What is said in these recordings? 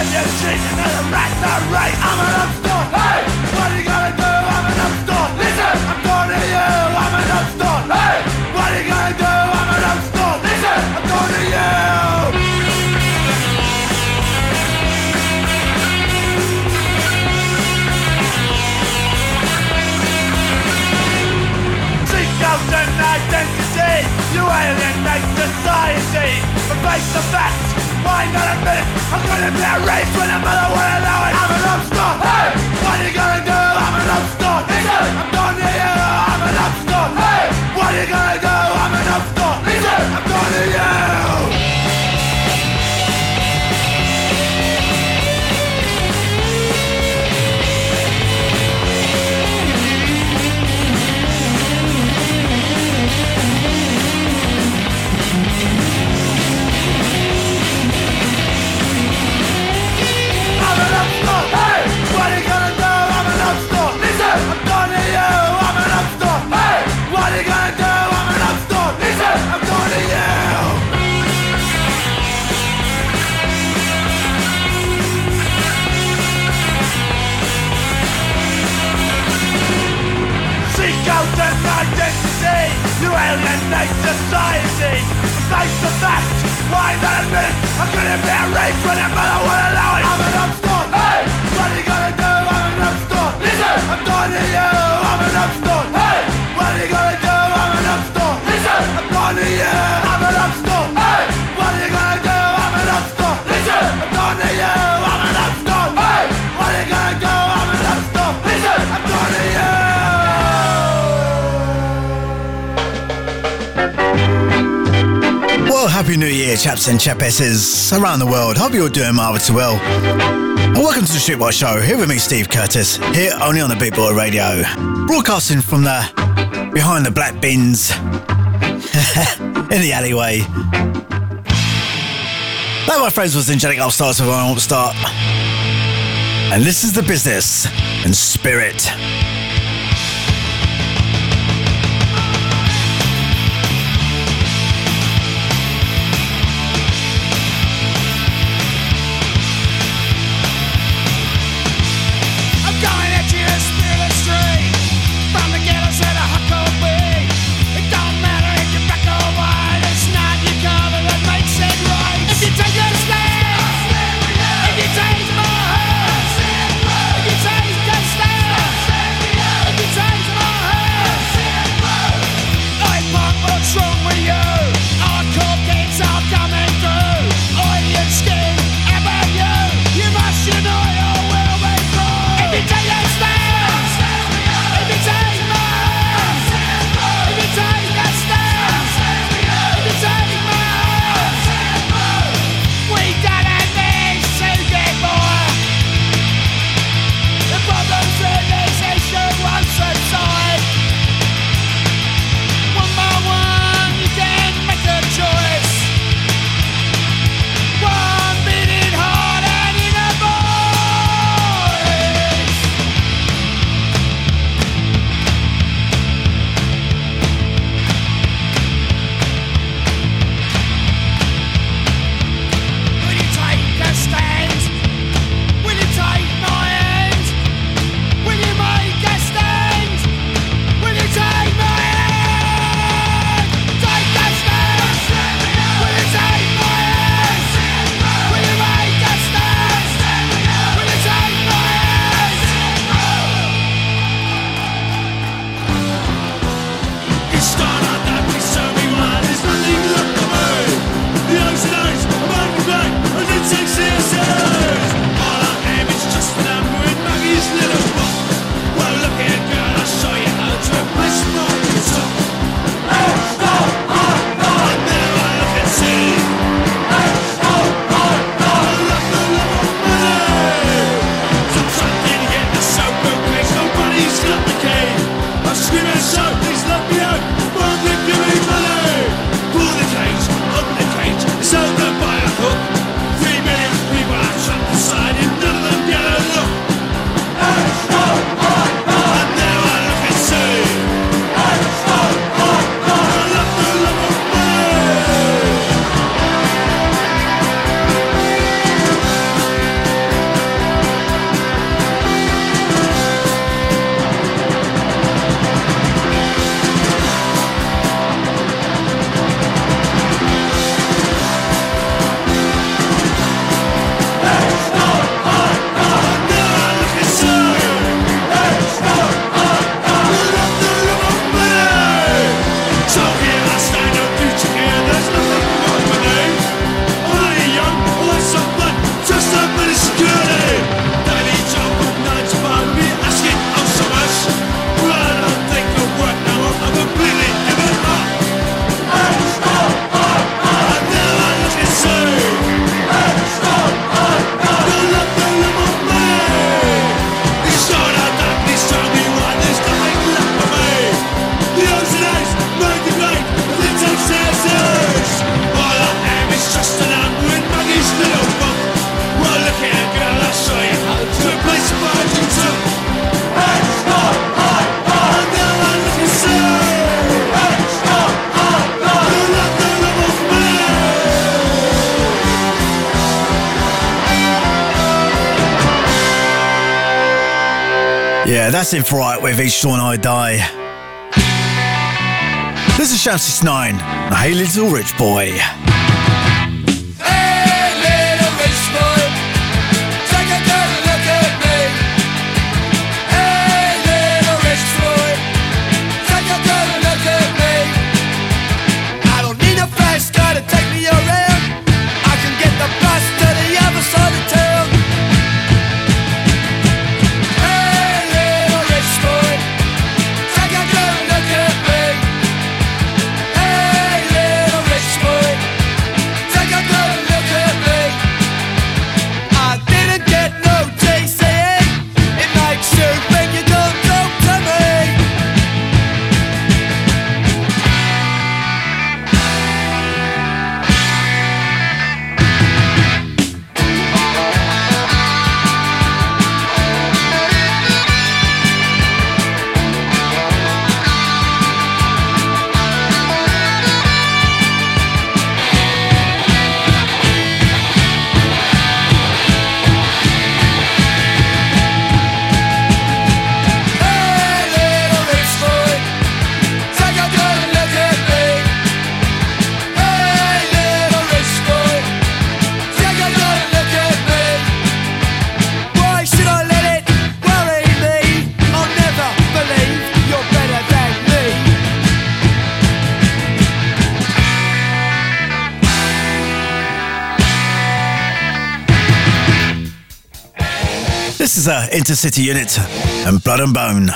If you cheat and I'm right, I'm an upstart. Hey, what are you gonna do? I'm an upstart. Listen, I'm going to you. I'm an upstart. Hey, what are you gonna do? I'm an upstart. Listen, I'm going to you. Out an identity, you alienate society. But face the fact, why not admit it? I'm gonna be a race when a mother won't allow it. I'm an upstart. Hey, what are you gonna do? I'm an upstart. Listen, I'm going to you. I'm an upstart. Hey, what are you gonna do? I'm an upstart. Listen, I'm going to you. You alienate society. Face the fact, why not admit it? I'm gonna be a race when a mother won't allow it. I'm an upstart. Hey, what are you gonna do? I'm an upstart. Listen, I'm going to you. I'm an upstart. Hey, what are you gonna do? I'm an upstart. Listen, I'm going to you. I'm an upstart. Hey, what are you gonna do? I'm an upstart. Listen, I'm going to you. I'm an upstart. Hey, what are you gonna do? I'm an upstart. Listen, I'm going to you. Well, Happy New Year, chaps and chappesses around the world. Hope you're doing marvellously well. And welcome to the Streetwise Show, here with me, Steve Curtis, here only on the Big Boy Radio. Broadcasting from the behind the black bins, in the alleyway. That, my friends, was Angelic Upstart, so I won't start. And this is the business and spirit. Yeah, that's it for Right With Each Dawn I Die. This is Sham 69, Hey Little Rich Boy. Intercity Unit and Blood and Bone.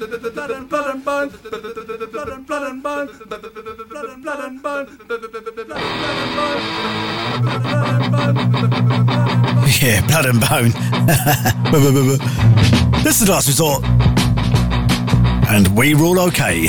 Yeah, blood and bone. This is the last resort. And we were all okay.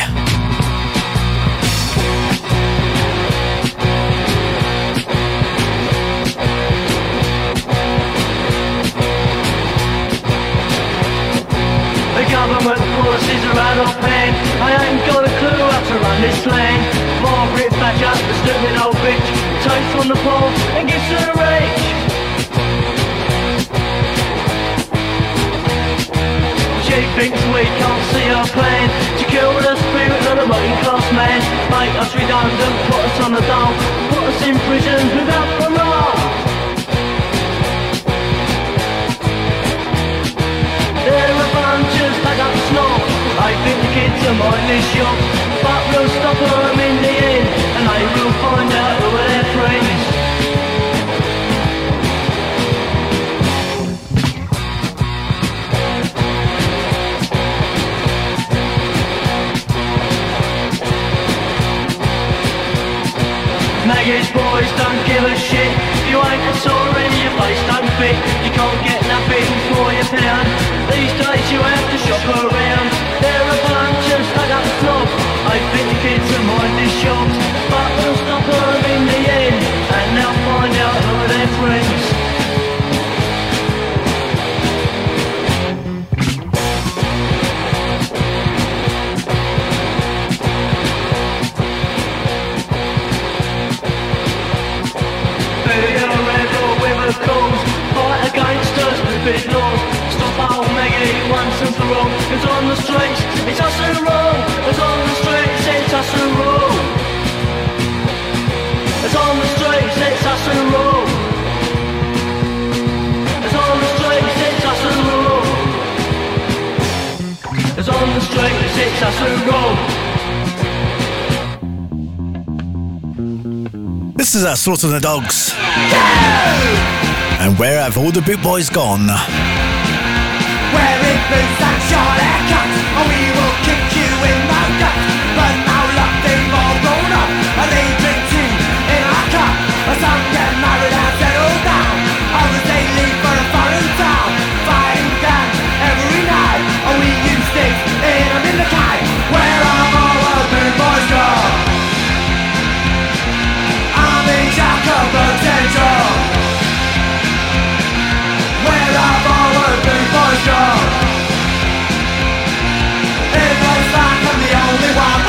Government policies are out of hand. I ain't got a clue how to run this land. Margaret Badger, the stupid old bitch, takes from the poor and gives to the rich. She thinks we can't see our plan to kill the spirit of the working class man. Make us redundant, put us on the dole, put us in prison without parole. I think the kids are mindless young, but we'll stop them in the end, and they will find out who are their friends. Maggots boys don't give a shit. You ain't a sorry, your face don't fit. You can't get nothing for your pound. These days you have to shop around. They're a bunch of stuck-up snobs. I think the kids are mindless shops, but we'll stop them in the end, and they'll find out who are their friends. Fight against us with big laws. Stop old Maggie once and for all. It's on the streets, it's us who rule. It's on the streets, it's us who rule. It's on the streets, it's us who rule. It's on the streets, it's us who rule. It's on the streets, it's us who rule. This is us, Slaughter the Dogs. Yeah! And where have all the big boys gone? We're in boots and short haircuts, and we will kick you in the guts. But now locked in more grown up, and they drink tea in our cup. And some get married and settle down, others they leave for a foreign town. Find them every night, and we use sticks in a midnight. Where are all the big boys gone? Potential. Where have all the big boys gone? It looks like I'm the only one.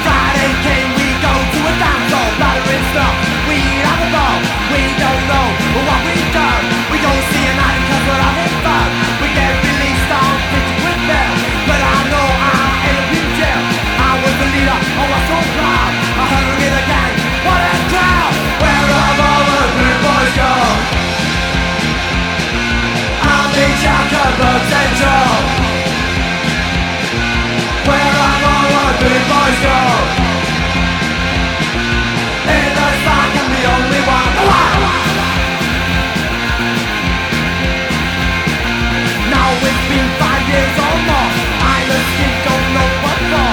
Friday came, we go to a dance hall, battering stuff. We have a ball, we don't know what we've done. We don't see an eye because we're having fun. We get released on pitch with them, but I know I'm in a big jail. The leader, oh I'm so proud, I heard her in the gang, what a crowd. Where have all the good boys gone? I'm the jack of potential. Where have all the good boys gone? In the back I'm the only one. Now it's been 5 years or more, I just don't know what for.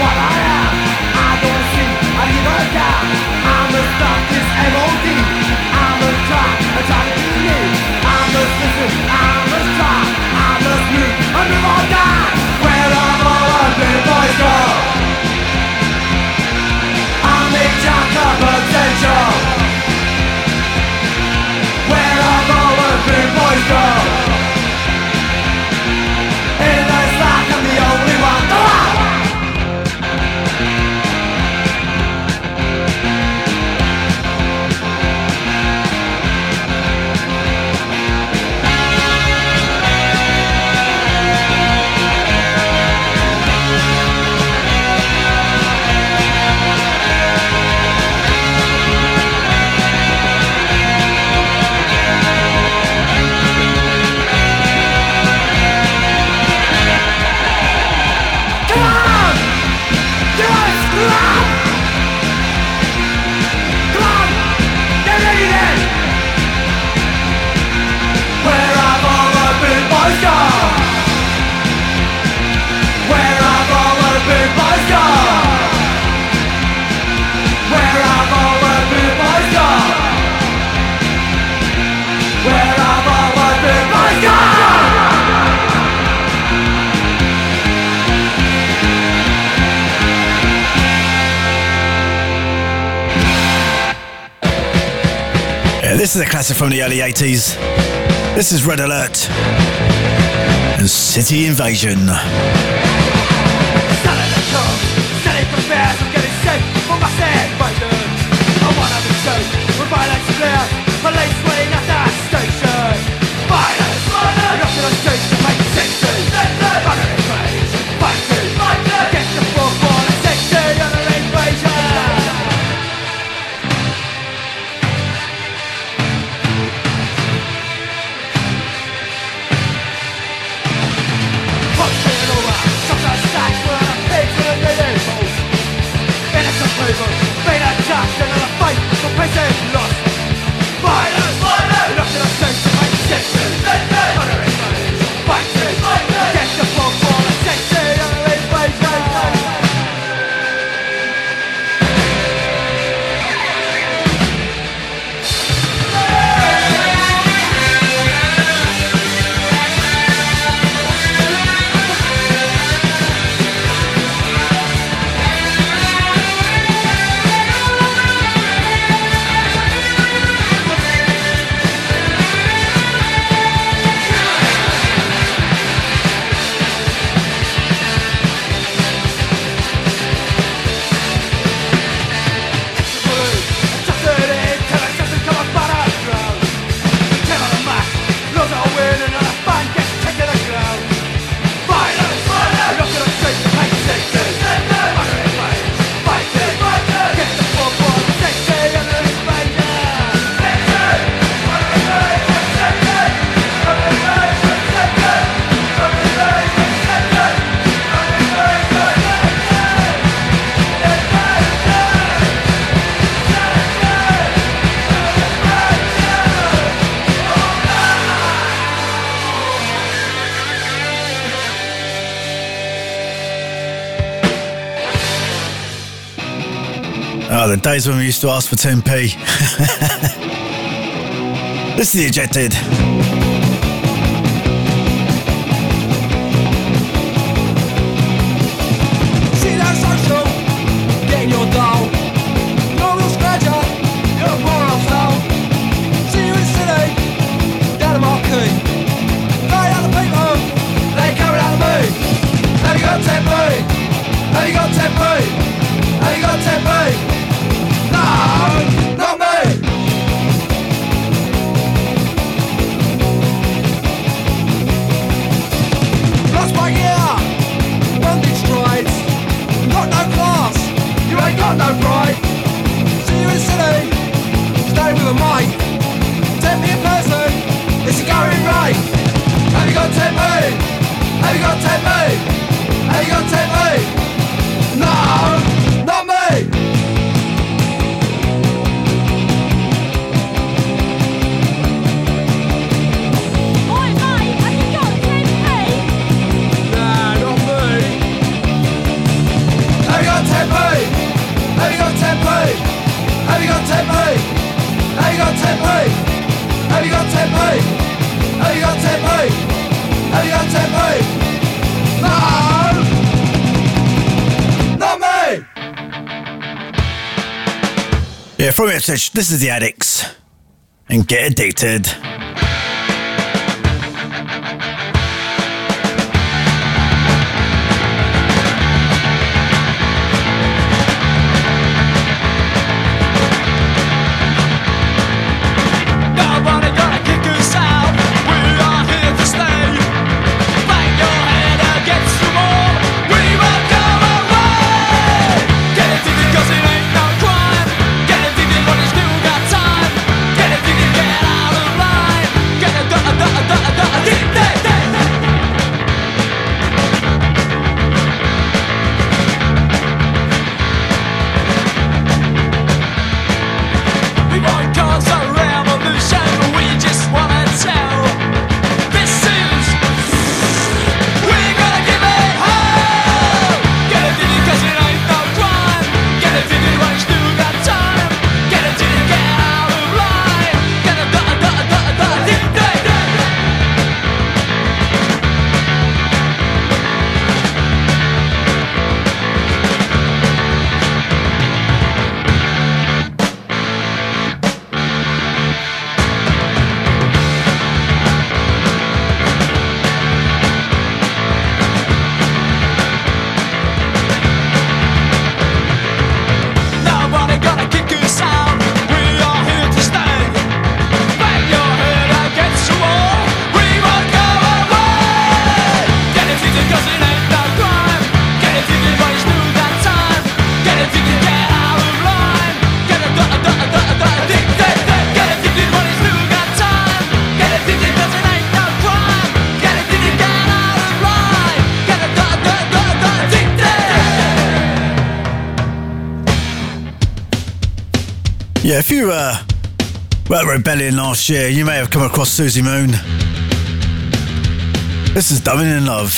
What I am, I don't see, I neither can. I'm a stuck, this M.O.D. I'm a try, I try to believe. I'm a listen, I'm a try, I'm a move, I move or die. Where have all the big boys gone? I'm a jack of potential. Where have all the big boys gone? It looks like I'm the only one. This is a classic from the early 80s. This is Red Alert and City Invasion. The days when we used to ask for 10p. This is The Ejected. See that social, get your dough. No real treasure, you're a moral foul. See you in the city, down the marquee. Carry out the people, they carry out the mood. Have you got 10p? Have you got 10p? Have you got 10p? Not me. Lost my gear, running strides. Got no class, you ain't got no pride. See you in the city, stay with a mic. 10p a person, it's a going rate. Have you got 10p? Have you got 10p? Have you got 10p? No, not me. Have you got 10p? Have you got 10p? Have you got 10p? Have you got 10p? Have you got 10p? No! Not me! Yeah, from Ipswich, this is The Addicts and Get Addicted. Line. Yeah, if you were at Rebellion last year, you may have come across Susie Moon. This is Dumbing in Love.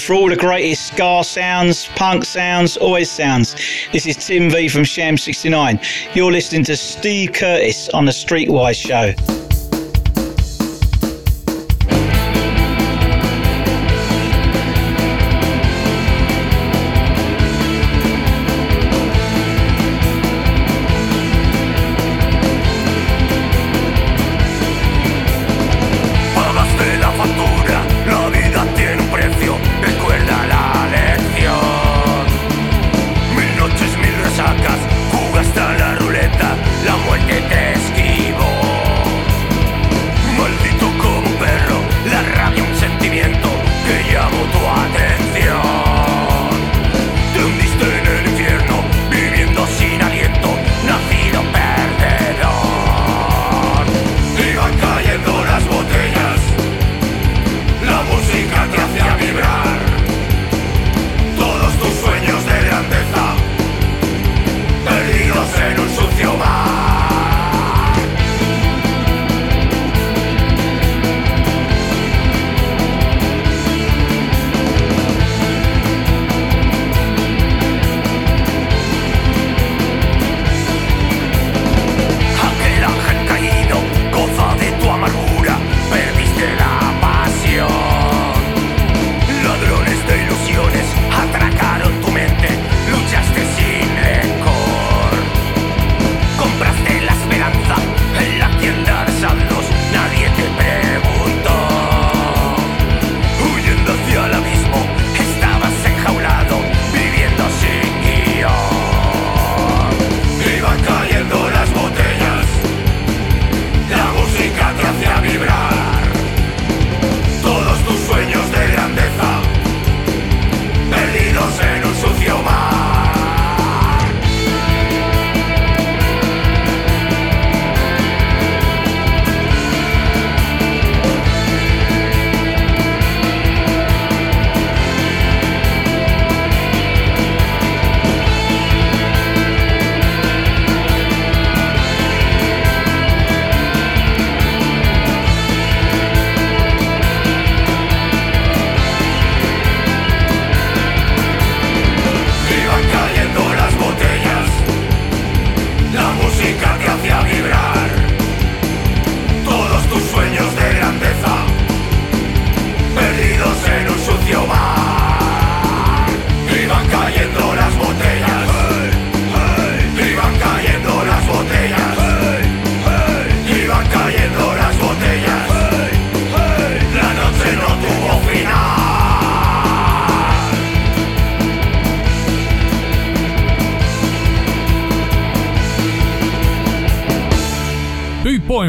For all the greatest ska sounds, punk sounds, always sounds. This is Tim V from Sham 69. You're listening to Steve Curtis on the Streetwise show. Hasta la ruleta, la muerte te esquivo. Boy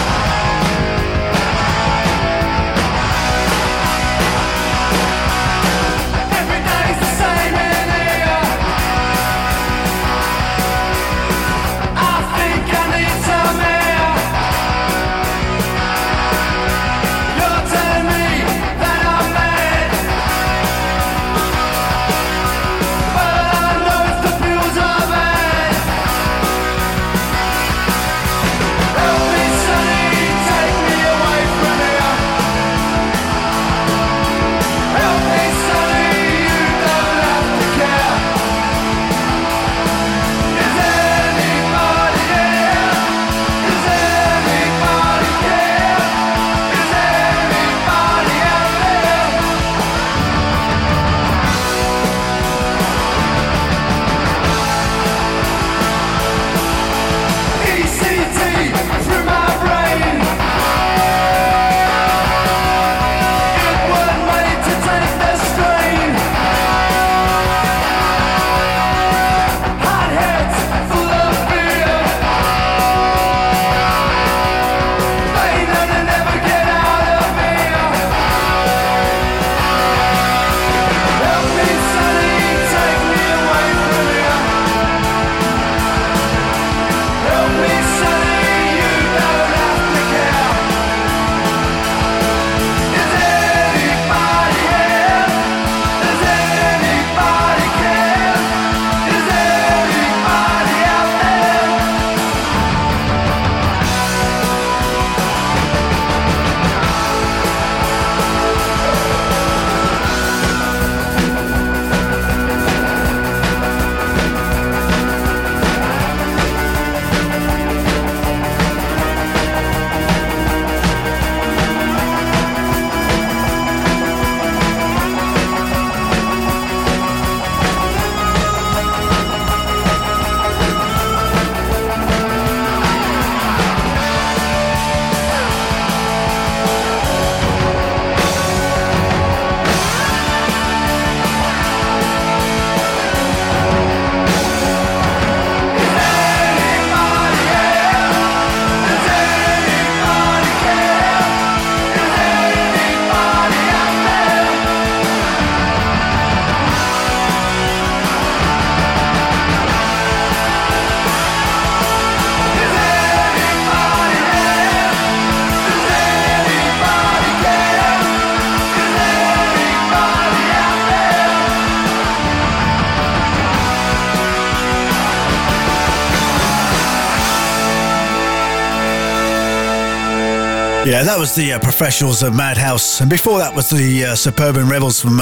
Yeah, that was the Professionals of Madhouse, and before that was the Suburban Rebels from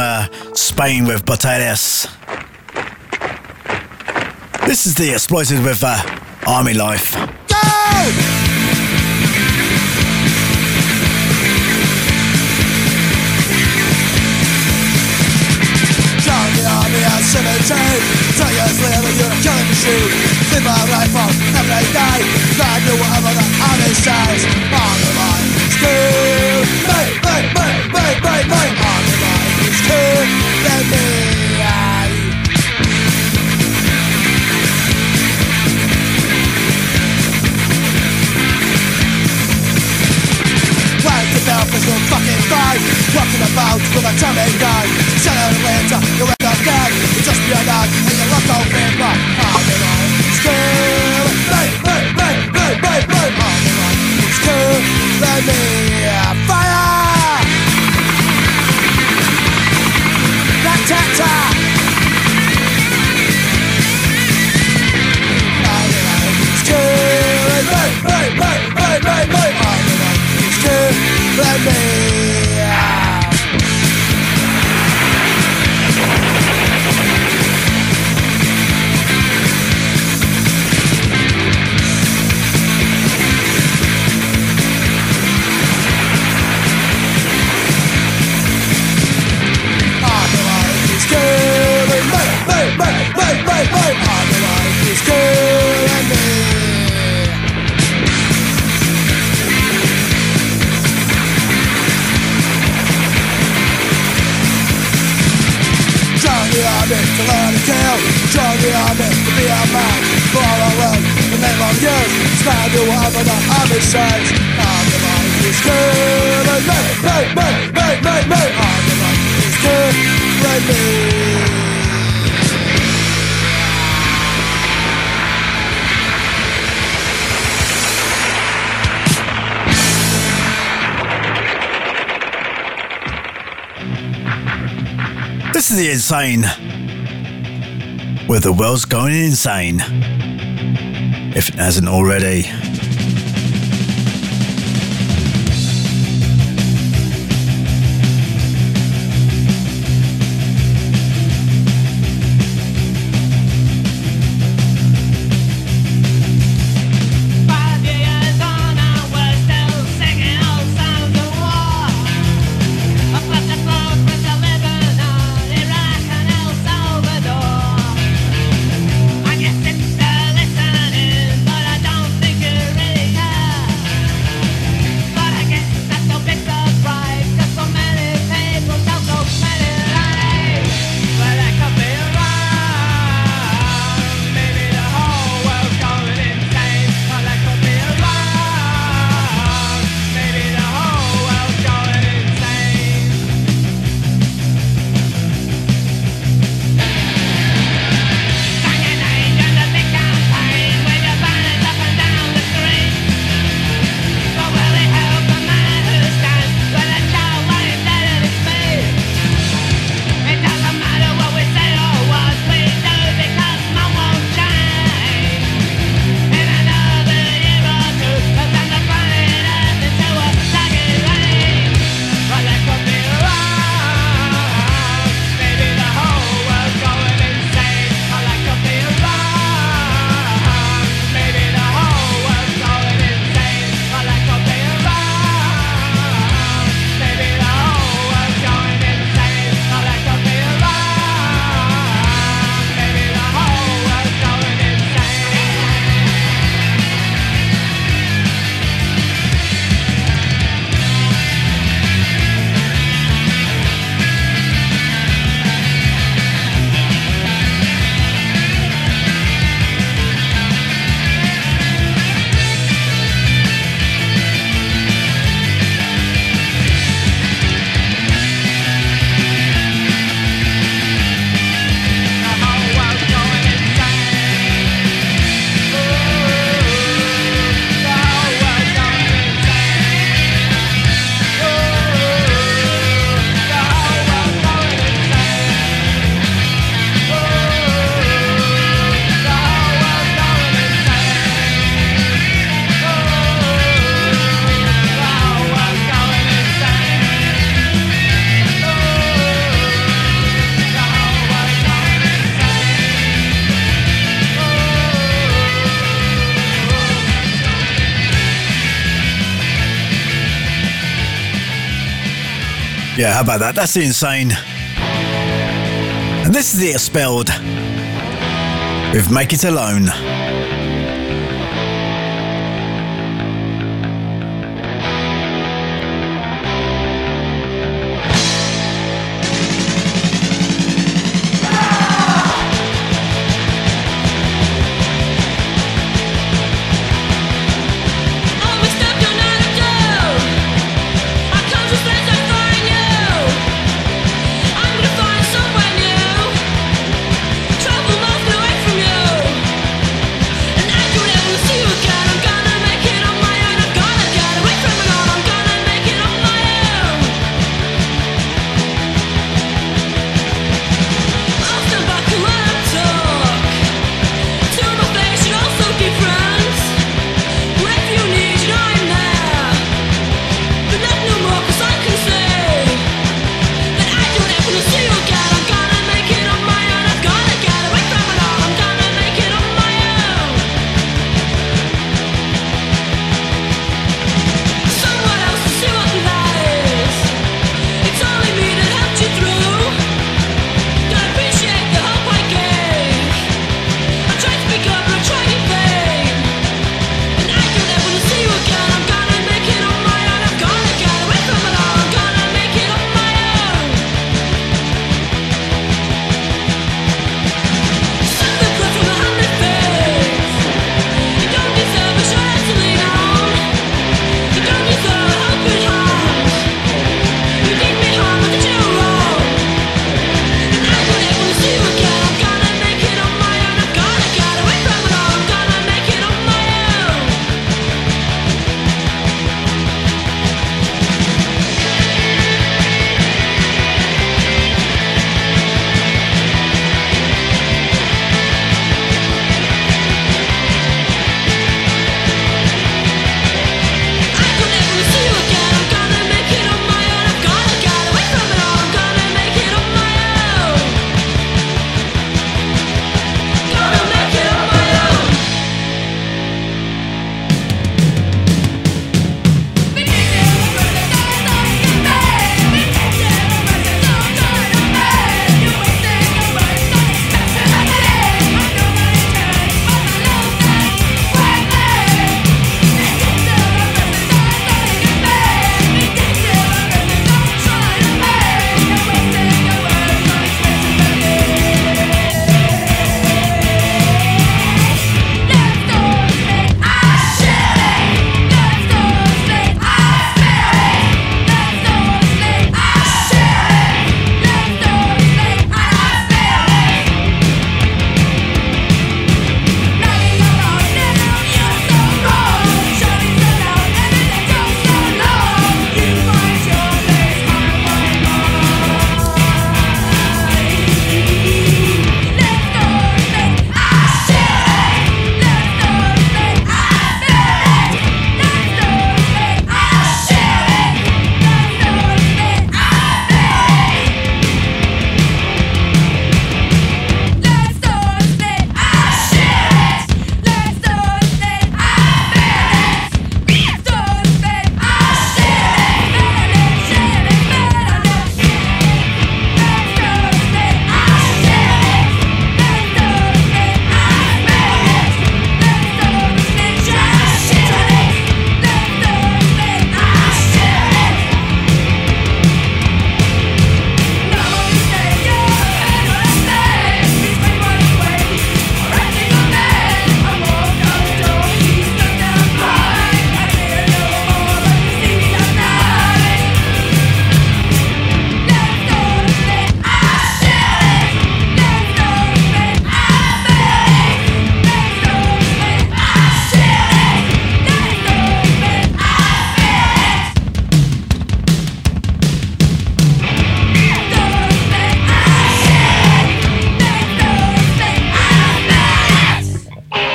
Spain with Batallas. This is The Exploited with Army Life. Go! Cemetery, tigers live in your country. Live my life off every day. Find you whatever the honest says. Army life is good. Me. Army life is good. Let me. Playing the bell for some fucking fight. Walking about with a tummy knife. Shadow the winter, you're in the bed. Just be a dog and you look over and rock. Army life is good. Babe. Army life is good. Let me fire. Rat-tat-ta. Army life is good. Babe. Army life is good. Let me. Wait, army life is good and me. Join the army to learn to kill. you. Join the army to be a man, for I will. The name of youth, stand to whatever the army says. I'm the man who's good and me. I'm the man who's good and me. This is The Insane, where the world's going insane, if it hasn't already. Yeah, how about that? That's The Insane. And this is The Expelled with Make It Alone.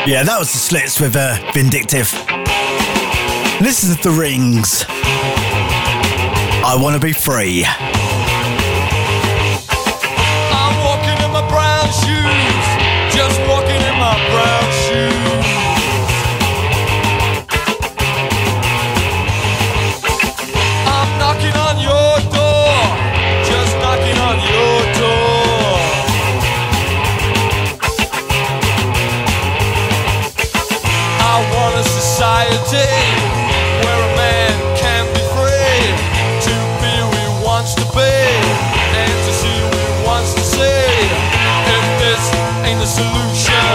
Yeah, that was the Slits with Vindictive. This is The Rings. I Wanna Be Free. I'm walking in my brown shoes, just walking in my brown shoes. I'm knocking on your door, just knocking on your door. I want a society where a man can be free to be who he wants to be and to see who he wants to see. If this ain't the solution,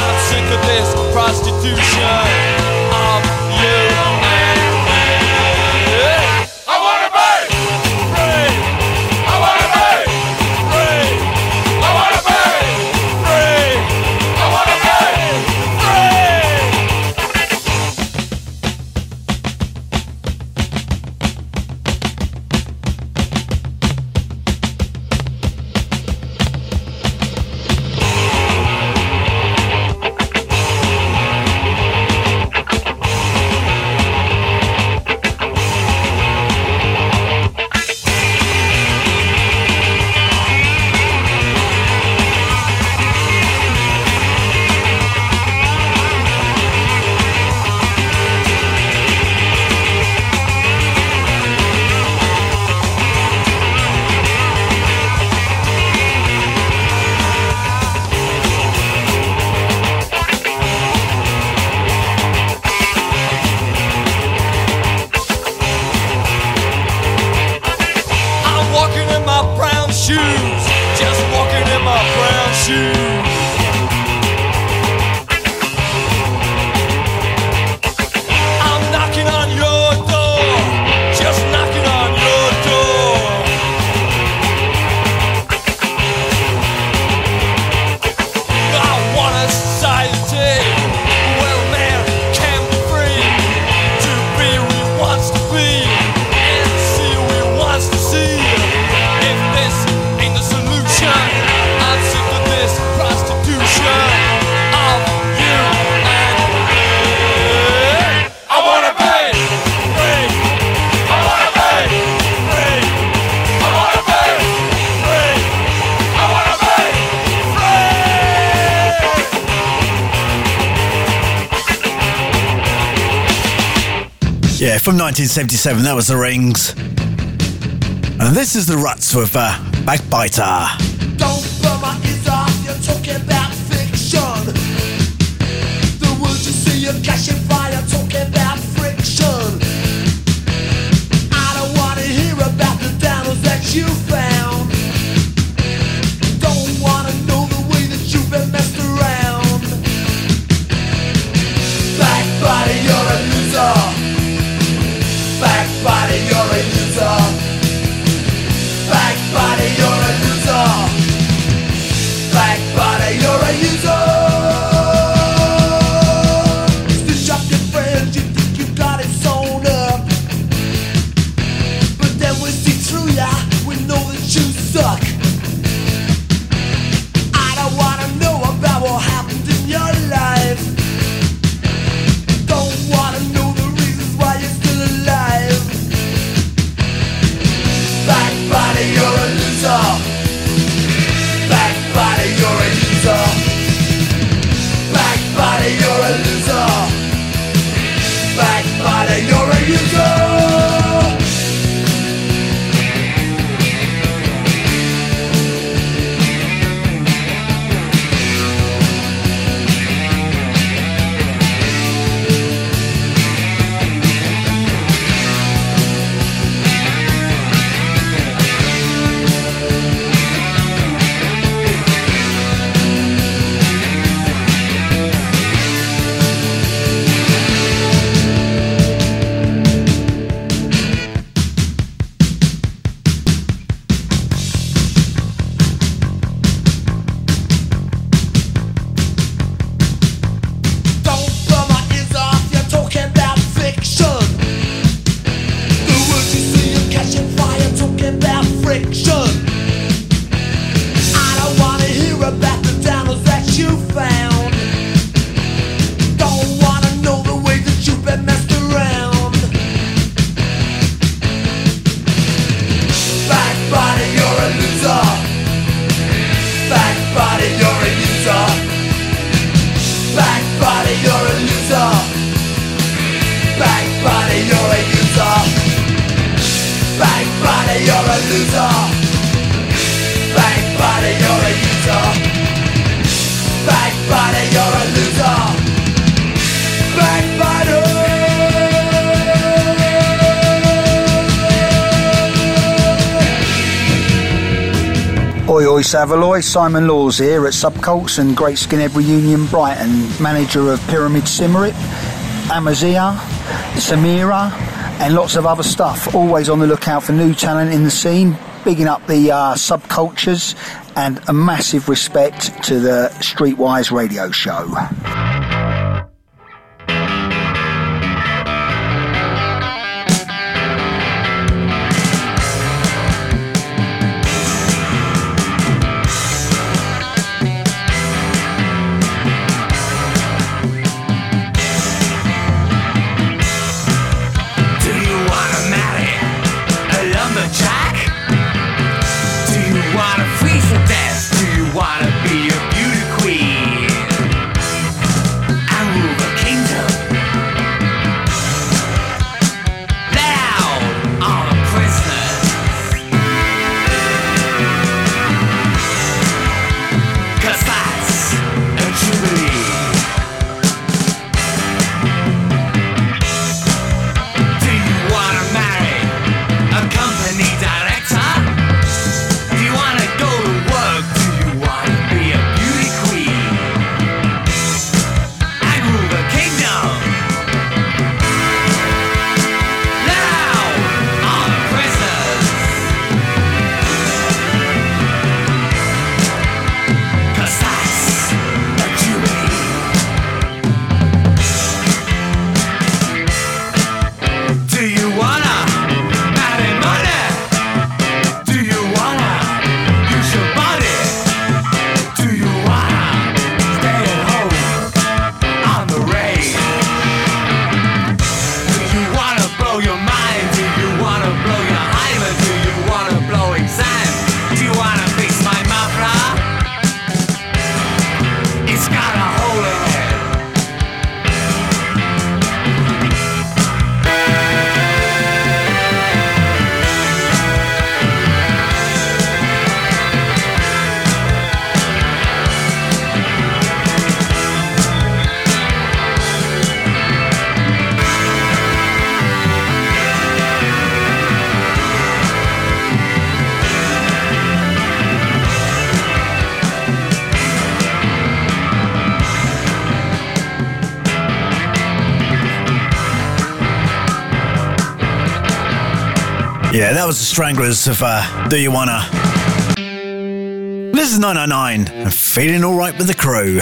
I'm sick of this prostitution of you. From 1977, that was The Rings. And this is The Ruts with Backbiter. Don't blow my ears off, you're talking about fiction. The words you see, you're catching fire, talking about friction. I don't want to hear about the downers that you found. Don't want to know the way that you've been messed around. Backbiter, you're a loser. Backbiter, you're a loser. Backbiter, you're a loser. Backbiter, you're a loser. Stitch up your friends, you think you got it sewn up. But then we see through ya, we know that you suck. I don't wanna know about what happened in your life. Don't wanna know the reasons why you're still alive. Backbiter, you're a loser. Backbiter, you're a loser. Backbiter, you're a loser. Backbiter, you're a loser. body, you're a loser. Fake body, you're a user. Fake body, you're a loser. Fake body. Oi, oi, Savaloy, Simon Laws here at Subcults and Great Skinhead Reunion Brighton, manager of Pyramid Simmerit, Amazia, Samira, and lots of other stuff. Always on the lookout for new talent in the scene, bigging up the subcultures, and a massive respect to the Streetwise radio show. Yeah, that was the Stranglers of Do You Wanna. This is 999 and feeling all right with the crew.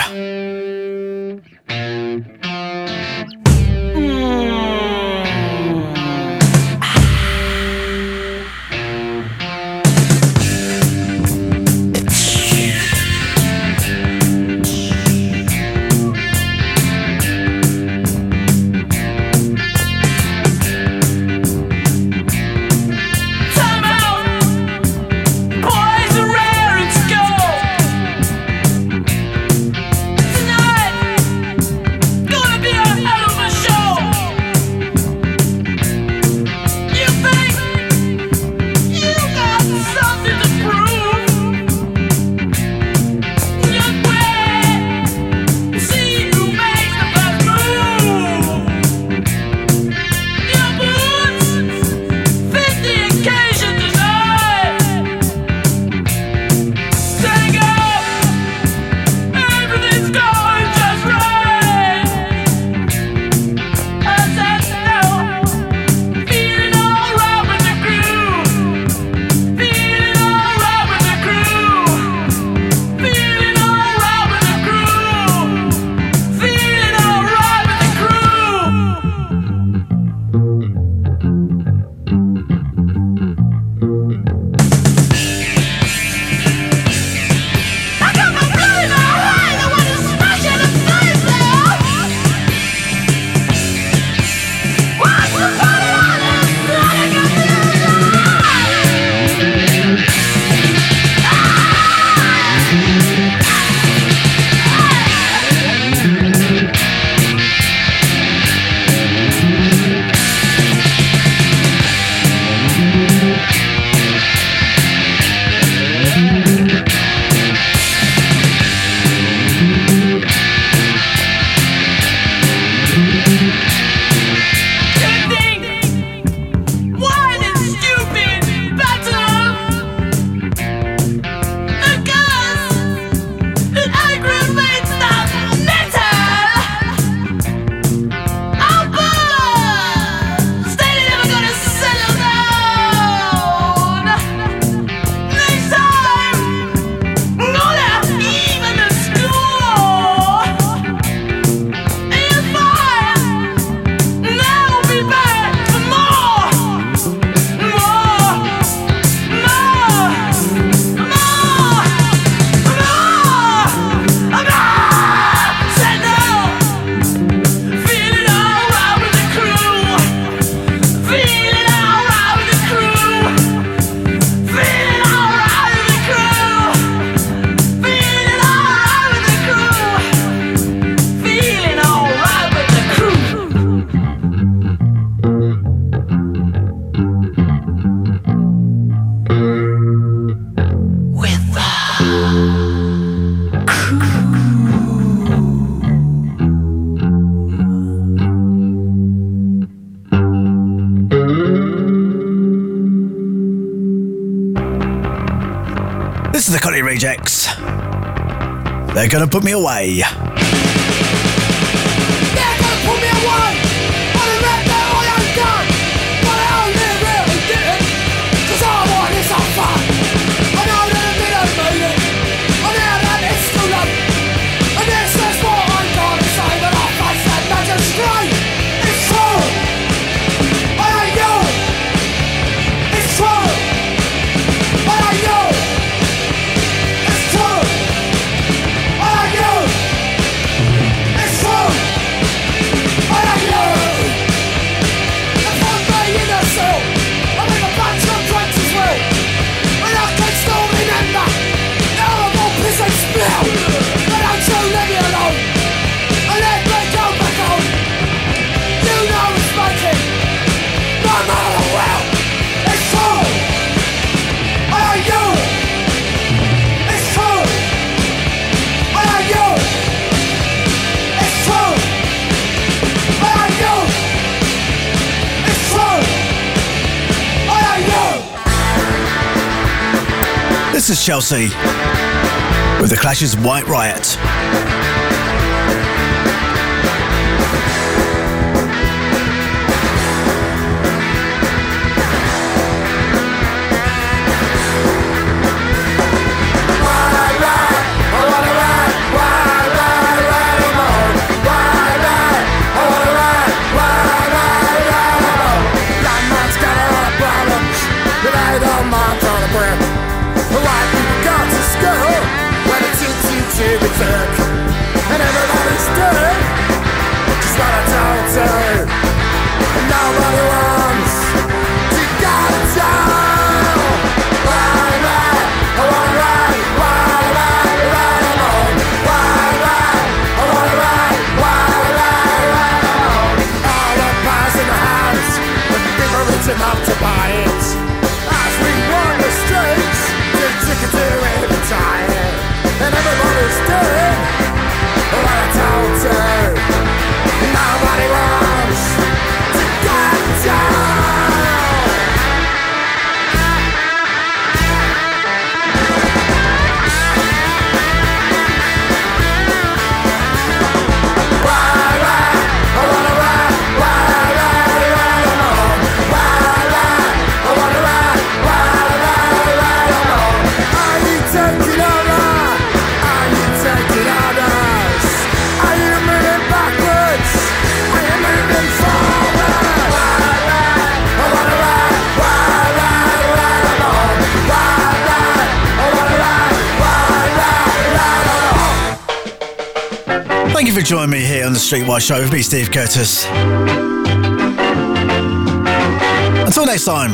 This is the Collie Rejects. They're gonna put me away. They're gonna put me away. I regret that I am done, but I only really did it 'cause I wanted some fun. I know that I did made it. I know that it's too late. And this is what I'm gonna say, that I face that magic straight. It's true. I ain't you. It's true. I ain't you. It's true. I ain't you. It's true. I ain't you. And for being a soul, I'm in a bunch of drugs as well. And I can still remember the horrible piss and smell. But don't you let me alone. And let me go back home. You know it's making my mother well. It's true. I ain't you. It's true. I ain't you. It's true. I ain't you. It's true. I ain't you. This is Chelsea with The Clash's White Riot. Black man's got a lot of problems that I don't mind trying to bring. A lot of people go to school when it's easy to be sick, and everybody's dead, just what I don't do. And nobody wants to go to jail. I wanna ride, ride alone. I wanna ride alone. All the bars in the house, with people rich enough to buy it. As we walk the streets, the tickets are in the tire, and everybody's dead, what I don't do. Nobody wants to go to jail. Thank you for joining me here on the Streetwise Show with me, Steve Curtis. Until next time,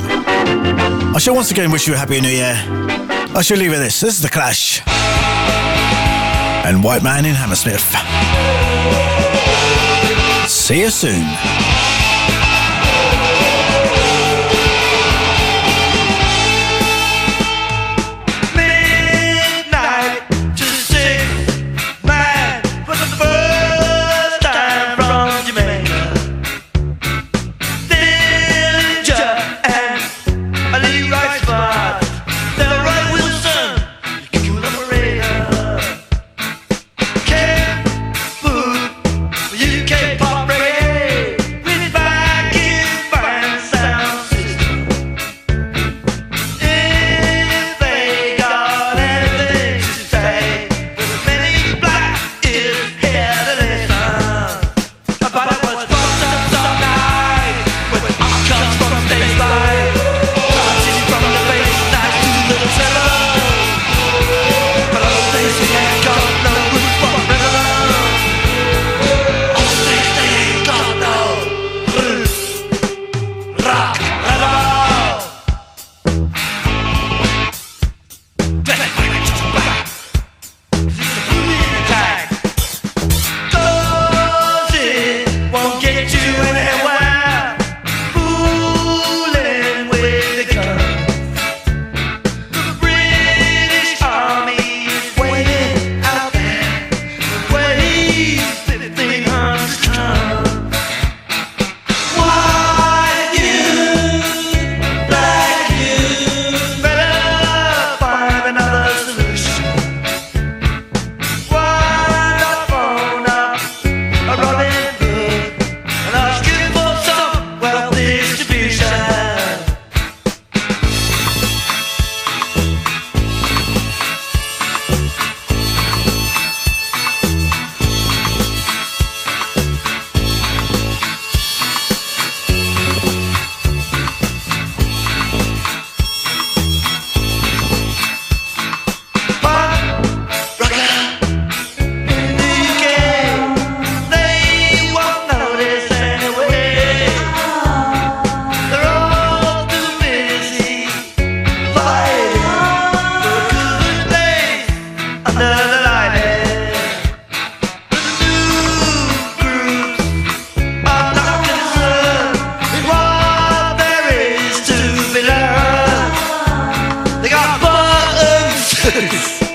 I shall once again wish you a happy new year. I shall leave with this. This is The Clash and White Man in Hammersmith. See you soon. Midnight to 6, 9 for the first time from Jamaica. Ninja and a Lee Rice spot. Then a Roy Wilson, cool operator. Cat food, UK pop reggae. Suckers.